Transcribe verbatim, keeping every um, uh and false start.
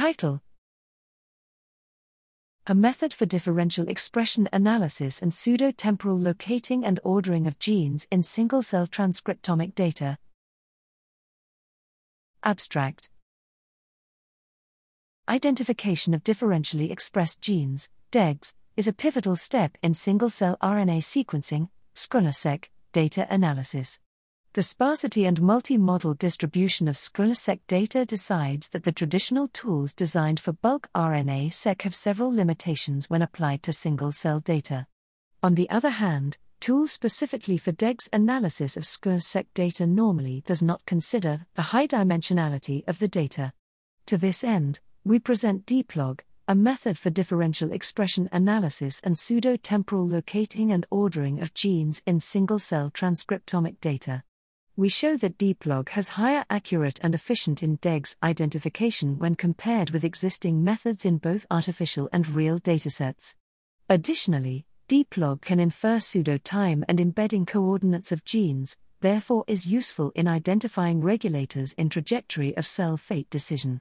Title: A Method for Differential Expression Analysis and Pseudo-Temporal Locating and Ordering of Genes in Single-Cell Transcriptomic Data. Abstract: Identification of differentially expressed genes, D E Gs, is a pivotal step in single-cell R N A sequencing, scRNA-seq, data analysis. The sparsity and multi-modal distribution of scRNA-seq data decides that the traditional tools designed for bulk R N A-seq have several limitations when applied to single-cell data. On the other hand, tools specifically for D E Gs analysis of scRNA-seq data normally does not consider the high dimensionality of the data. To this end, we present DEAPLOG, a method for differential expression analysis and pseudo-temporal locating and ordering of genes in single-cell transcriptomic data. We show that DEAPLOG has higher accurate and efficient in D E Gs identification when compared with existing methods in both artificial and real datasets. Additionally, DEAPLOG can infer pseudo-time and embedding coordinates of genes, therefore is useful in identifying regulators in trajectory of cell fate decision.